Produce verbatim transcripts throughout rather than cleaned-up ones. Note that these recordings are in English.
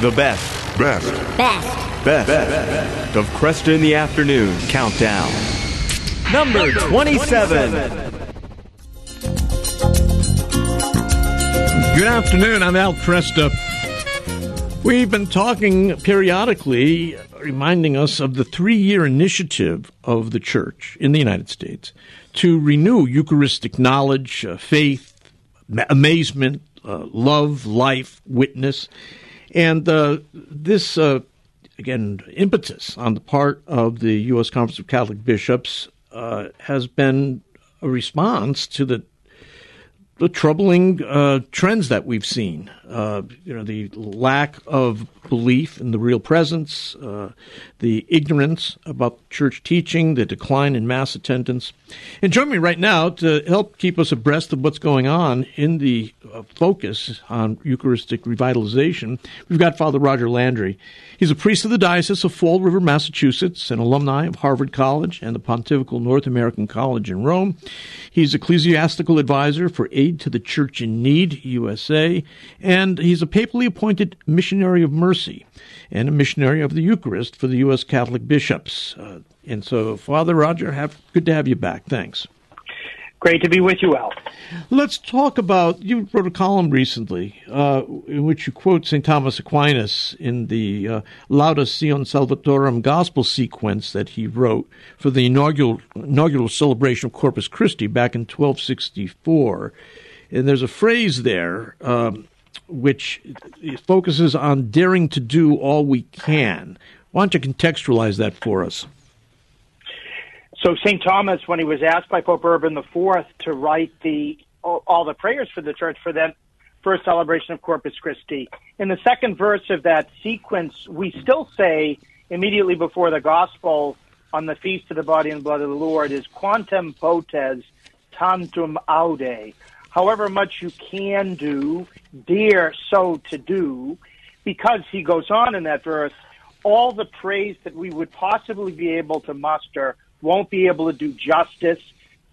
The best, best, best, best, best of Cresta in the Afternoon Countdown. Number twenty-seven. Good afternoon, I'm Al Cresta. We've been talking periodically, reminding us of the three-year initiative of the Church in the United States to renew Eucharistic knowledge, uh, faith, amazement, uh, love, life, witness. And uh, this, uh, again, impetus on the part of the U S. Conference of Catholic Bishops uh, has been a response to the The troubling uh, trends that we've seen, uh, you know, the lack of belief in the real presence, uh, the ignorance about church teaching, the decline in mass attendance. And join me right now to help keep us abreast of what's going on in the uh, focus on Eucharistic revitalization. We've got Father Roger Landry. He's a priest of the Diocese of Fall River, Massachusetts, an alumni of Harvard College and the Pontifical North American College in Rome. He's ecclesiastical advisor for Aid to the Church in Need, U S A, and he's a papally appointed missionary of mercy and a missionary of the Eucharist for the U S. Catholic bishops. Uh, and so, Father Roger, have, good to have you back. Thanks. Great to be with you, Al. Let's talk about, you wrote a column recently uh, in which you quote Saint Thomas Aquinas in the uh, Lauda Sion Salvatorem Gospel Sequence that he wrote for the inaugural, inaugural celebration of Corpus Christi back in twelve sixty-four. And there's a phrase there um, which focuses on daring to do all we can. Why don't you contextualize that for us? So Saint Thomas, when he was asked by Pope Urban the Fourth to write the all the prayers for the Church for that first celebration of Corpus Christi, in the second verse of that sequence, we still say immediately before the Gospel on the feast of the body and blood of the Lord is quantum potes tantum aude. However much you can do, dare so to do, because he goes on in that verse, all the praise that we would possibly be able to muster won't be able to do justice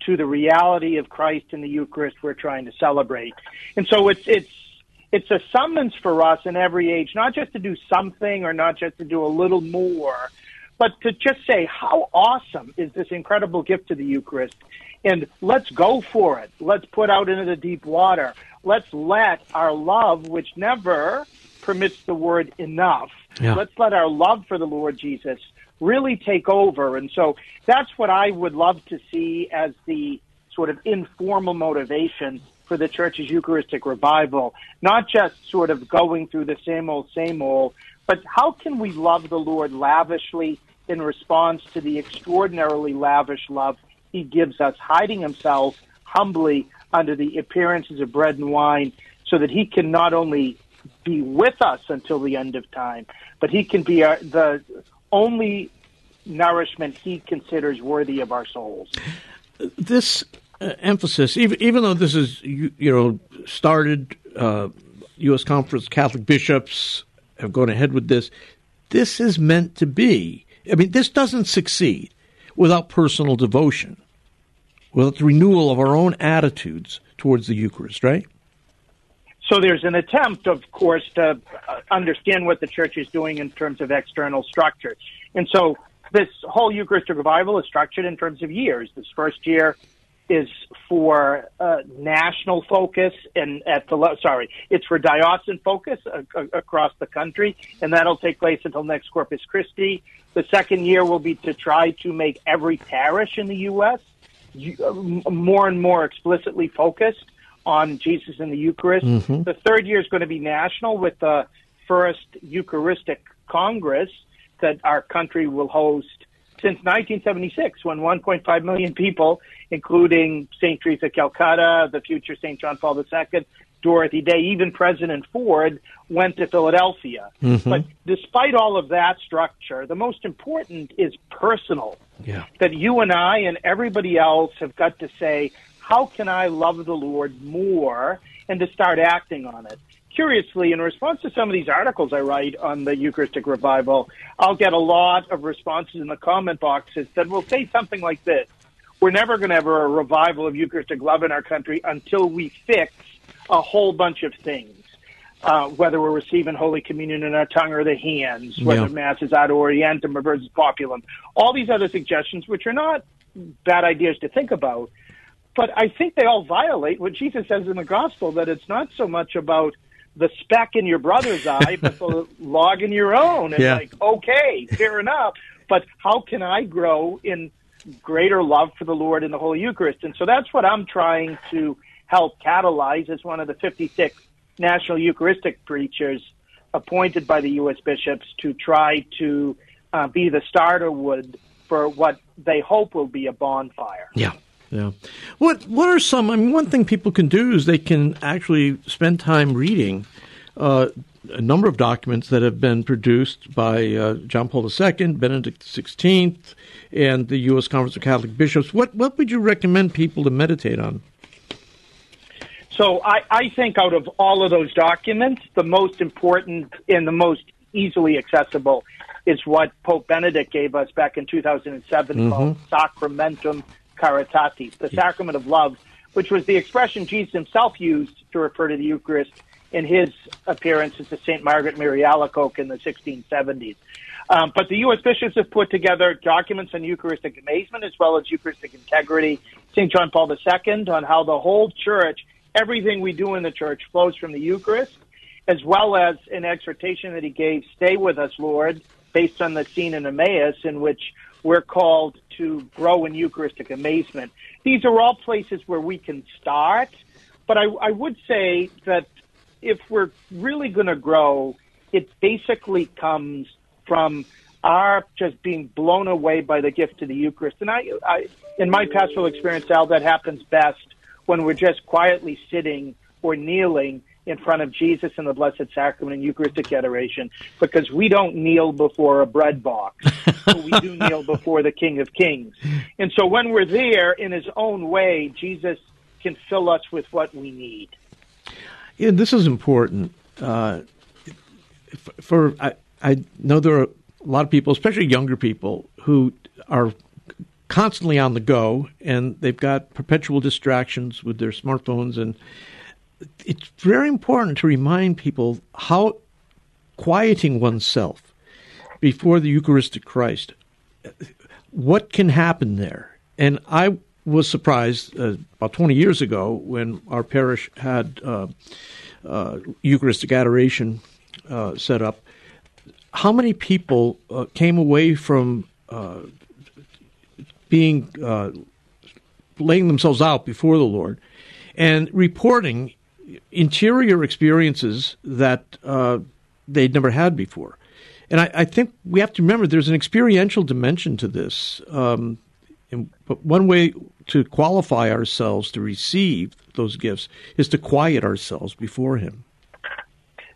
to the reality of Christ in the Eucharist we're trying to celebrate. And so it's it's it's a summons for us in every age, not just to do something or not just to do a little more, but to just say, how awesome is this incredible gift of the Eucharist? And let's go for it. Let's put out into the deep water. Let's let our love, which never permits the word enough, yeah. let's let our love for the Lord Jesus really take over. And so that's what I would love to see as the sort of informal motivation for the Church's Eucharistic revival, not just sort of going through the same old, same old, but how can we love the Lord lavishly in response to the extraordinarily lavish love he gives us, hiding himself humbly under the appearances of bread and wine so that he can not only be with us until the end of time, but he can be our, the only nourishment he considers worthy of our souls. This uh, emphasis, even, even though this is, you, you know, started, uh, U S. Conference Catholic bishops have gone ahead with this, this is meant to be. I mean, this doesn't succeed without personal devotion, without the renewal of our own attitudes towards the Eucharist, right? So there's an attempt, of course, to understand what the Church is doing in terms of external structure. And so this whole Eucharistic revival is structured in terms of years. This first year is for uh, national focus, and at the sorry, it's for diocesan focus a- a- across the country, and that'll take place until next Corpus Christi. The second year will be to try to make every parish in the U S more and more explicitly focused on Jesus and the Eucharist. Mm-hmm. The third year is going to be national with the first Eucharistic Congress that our country will host since nineteen seventy-six, when one point five million people, including Saint Teresa Calcutta, the future Saint John Paul the Second, Dorothy Day, even President Ford, went to Philadelphia. Mm-hmm. But despite all of that structure, the most important is personal. Yeah. That you and I and everybody else have got to say, how can I love the Lord more, and to start acting on it? Curiously, in response to some of these articles I write on the Eucharistic revival, I'll get a lot of responses in the comment boxes that will say something like this. We're never going to have a revival of Eucharistic love in our country until we fix a whole bunch of things. uh, whether we're receiving Holy Communion in our tongue or the hands, whether yeah. Mass is ad orientem or versus populum, all these other suggestions, which are not bad ideas to think about. But I think they all violate what Jesus says in the gospel, that it's not so much about the speck in your brother's eye, but the log in your own. It's yeah. like, okay, fair enough, but how can I grow in greater love for the Lord in the Holy Eucharist? And so that's what I'm trying to help catalyze as one of the fifty-six National Eucharistic Preachers appointed by the U S bishops to try to uh, be the starter wood for what they hope will be a bonfire. Yeah. Yeah. What what are some, I mean, one thing people can do is they can actually spend time reading uh, a number of documents that have been produced by uh, John Paul the Second, Benedict the Sixteenth, and the U S Conference of Catholic Bishops. What what would you recommend people to meditate on? So I, I think out of all of those documents, the most important and the most easily accessible is what Pope Benedict gave us back in two thousand seven mm-hmm. called Sacramentum Karatati, the sacrament of love, which was the expression Jesus himself used to refer to the Eucharist in his appearances to Saint Margaret Mary Alacoque in the sixteen seventies. Um, but the U S bishops have put together documents on Eucharistic amazement as well as Eucharistic integrity. Saint John Paul the Second on how the whole church, everything we do in the church, flows from the Eucharist, as well as an exhortation that he gave, Stay with us, Lord, based on the scene in Emmaus in which we're called to grow in Eucharistic amazement. These are all places where we can start, but I, I would say that if we're really going to grow, it basically comes from our just being blown away by the gift of the Eucharist. And I, I in my pastoral experience, Al, that happens best when we're just quietly sitting or kneeling in front of Jesus in the Blessed Sacrament and Eucharistic adoration, because we don't kneel before a bread box, but we do kneel before the King of Kings. And so when we're there, in his own way, Jesus can fill us with what we need. Yeah, this is important. Uh, for I, I know there are a lot of people, especially younger people, who are constantly on the go, and they've got perpetual distractions with their smartphones, and it's very important to remind people how quieting oneself before the Eucharistic Christ, what can happen there. And I was surprised uh, about twenty years ago when our parish had uh, uh, Eucharistic adoration uh, set up, how many people uh, came away from uh, being uh, laying themselves out before the Lord and reporting interior experiences that uh, they'd never had before. And I, I think we have to remember there's an experiential dimension to this. Um, and, but one way to qualify ourselves to receive those gifts is to quiet ourselves before him.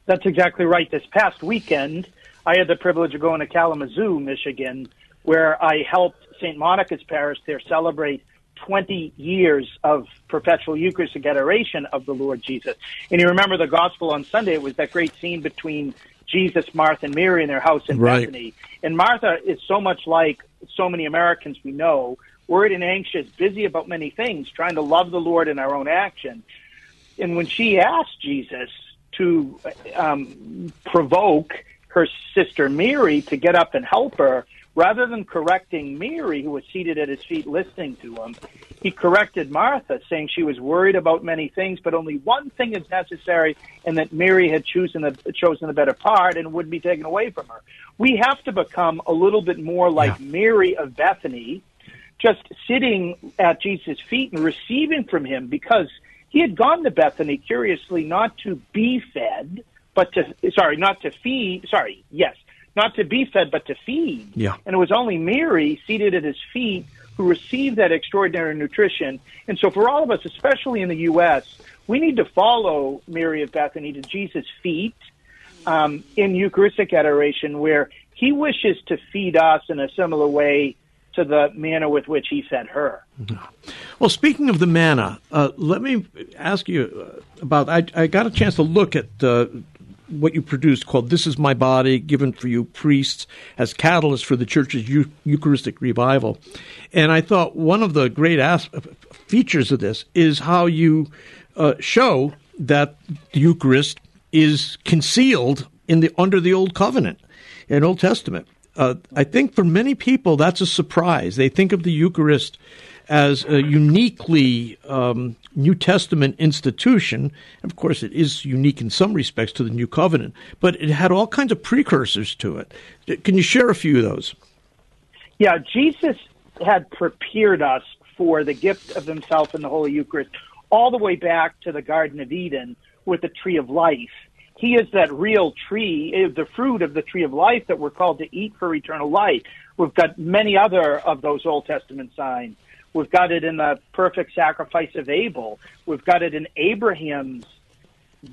That's exactly right. This past weekend, I had the privilege of going to Kalamazoo, Michigan, where I helped Saint Monica's Parish there celebrate twenty years of perpetual Eucharistic adoration of the Lord Jesus. And you remember the gospel on Sunday, it was that great scene between Jesus, Martha, and Mary in their house in right. Bethany. And Martha is so much like so many Americans we know, worried and anxious, busy about many things, trying to love the Lord in our own action. And when she asked Jesus to um, provoke her sister Mary to get up and help her, rather than correcting Mary, who was seated at his feet listening to him, he corrected Martha, saying she was worried about many things, but only one thing is necessary, and that Mary had chosen a, chosen a better part and would be taken away from her. We have to become a little bit more like yeah. Mary of Bethany, just sitting at Jesus' feet and receiving from him, because he had gone to Bethany, curiously, not to be fed, but to, sorry, not to feed, sorry, yes, not to be fed, but to feed. Yeah. And it was only Mary seated at his feet who received that extraordinary nutrition. And so for all of us, especially in the U S, we need to follow Mary of Bethany to Jesus' feet um, in Eucharistic adoration, where he wishes to feed us in a similar way to the manna with which he fed her. Well, speaking of the manna, uh, let me ask you about, I, I got a chance to look at uh, what you produced called This Is My Body, Given for You Priests, as catalyst for the Church's eu- Eucharistic Revival. And I thought one of the great as- features of this is how you uh, show that the Eucharist is concealed in the under the Old Covenant, in Old Testament. Uh, I think for many people that's a surprise. They think of the Eucharist as a uniquely um, New Testament institution. Of course, it is unique in some respects to the New Covenant, but it had all kinds of precursors to it. Can you share a few of those? Yeah, Jesus had prepared us for the gift of himself in the Holy Eucharist all the way back to the Garden of Eden with the Tree of Life. He is that real tree, the fruit of the Tree of Life that we're called to eat for eternal life. We've got many other of those Old Testament signs. We've got it in the perfect sacrifice of Abel. We've got it in Abraham's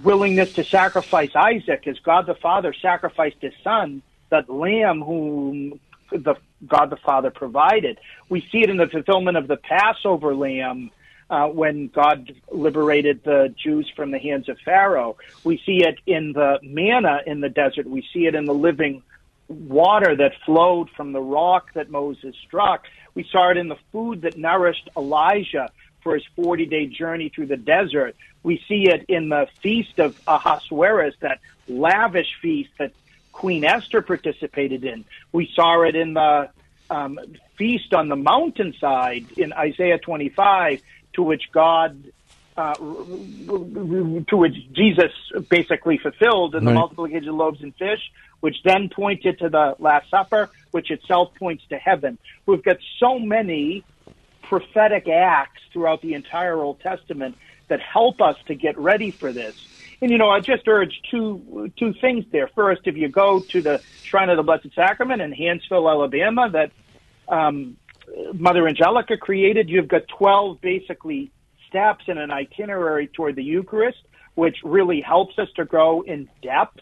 willingness to sacrifice Isaac as God the Father sacrificed his son, that lamb whom the God the Father provided. We see it in the fulfillment of the Passover lamb uh, when God liberated the Jews from the hands of Pharaoh. We see it in the manna in the desert. We see it in the living water that flowed from the rock that Moses struck. We saw it in the food that nourished Elijah for his forty-day journey through the desert. We see it in the feast of Ahasuerus, that lavish feast that Queen Esther participated in. We saw it in the um, feast on the mountainside in Isaiah twenty-five, to which God, uh, to which Jesus basically fulfilled in the right. multiplication of loaves and fish, which then pointed to the Last Supper, which itself points to heaven. We've got so many prophetic acts throughout the entire Old Testament that help us to get ready for this. And, you know, I just urge two two things there. First, if you go to the Shrine of the Blessed Sacrament in Huntsville, Alabama, that um, Mother Angelica created, you've got twelve basically steps in an itinerary toward the Eucharist, which really helps us to grow in depth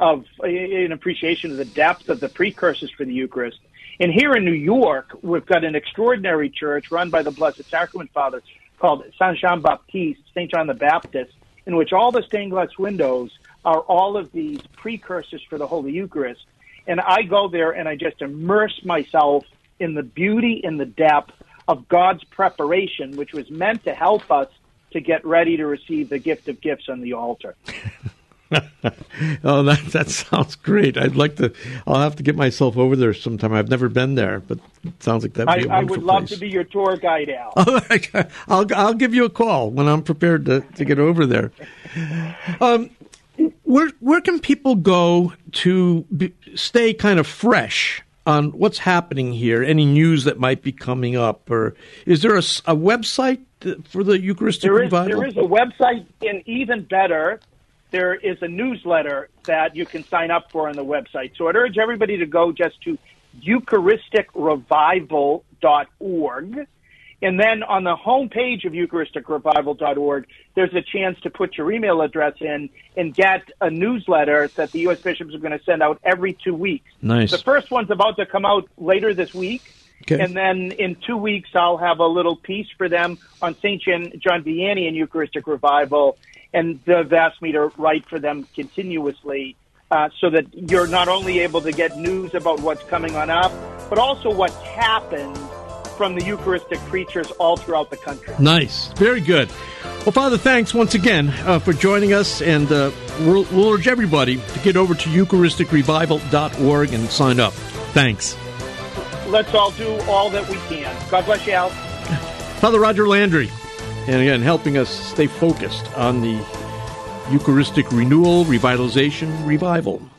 of, in appreciation of the depth of the precursors for the Eucharist. And here in New York, we've got an extraordinary church run by the Blessed Sacrament Fathers called Saint Jean Baptiste, Saint John the Baptist, in which all the stained glass windows are all of these precursors for the Holy Eucharist. And I go there and I just immerse myself in the beauty and the depth of God's preparation, which was meant to help us to get ready to receive the gift of gifts on the altar. Oh, that, that sounds great. I'd like to, I'll have to get myself over there sometime. I've never been there, but it sounds like that would be I, a wonderful I would love place. To be your tour guide, Al. All right. I'll, I'll give you a call when I'm prepared to, to get over there. Um, where, where can people go to be, stay kind of fresh on what's happening here, any news that might be coming up? Or is there a, a website for the Eucharistic there is, Revival? There is a website, and even better, there is a newsletter that you can sign up for on the website. So I'd urge everybody to go just to Eucharistic Revival dot org. And then on the homepage of Eucharistic Revival dot org, there's a chance to put your email address in and get a newsletter that the U S bishops are going to send out every two weeks. Nice. The first one's about to come out later this week. Okay. And then in two weeks, I'll have a little piece for them on Saint John Vianney and Eucharistic Revival. And they've asked me to write for them continuously uh, so that you're not only able to get news about what's coming on up, but also what's happened from the Eucharistic preachers all throughout the country. Nice. Very good. Well, Father, thanks once again uh, for joining us. And uh, we'll, we'll urge everybody to get over to Eucharistic Revival dot org and sign up. Thanks. Let's all do all that we can. God bless you, Al. Father Roger Landry. And again, helping us stay focused on the Eucharistic renewal, revitalization, revival.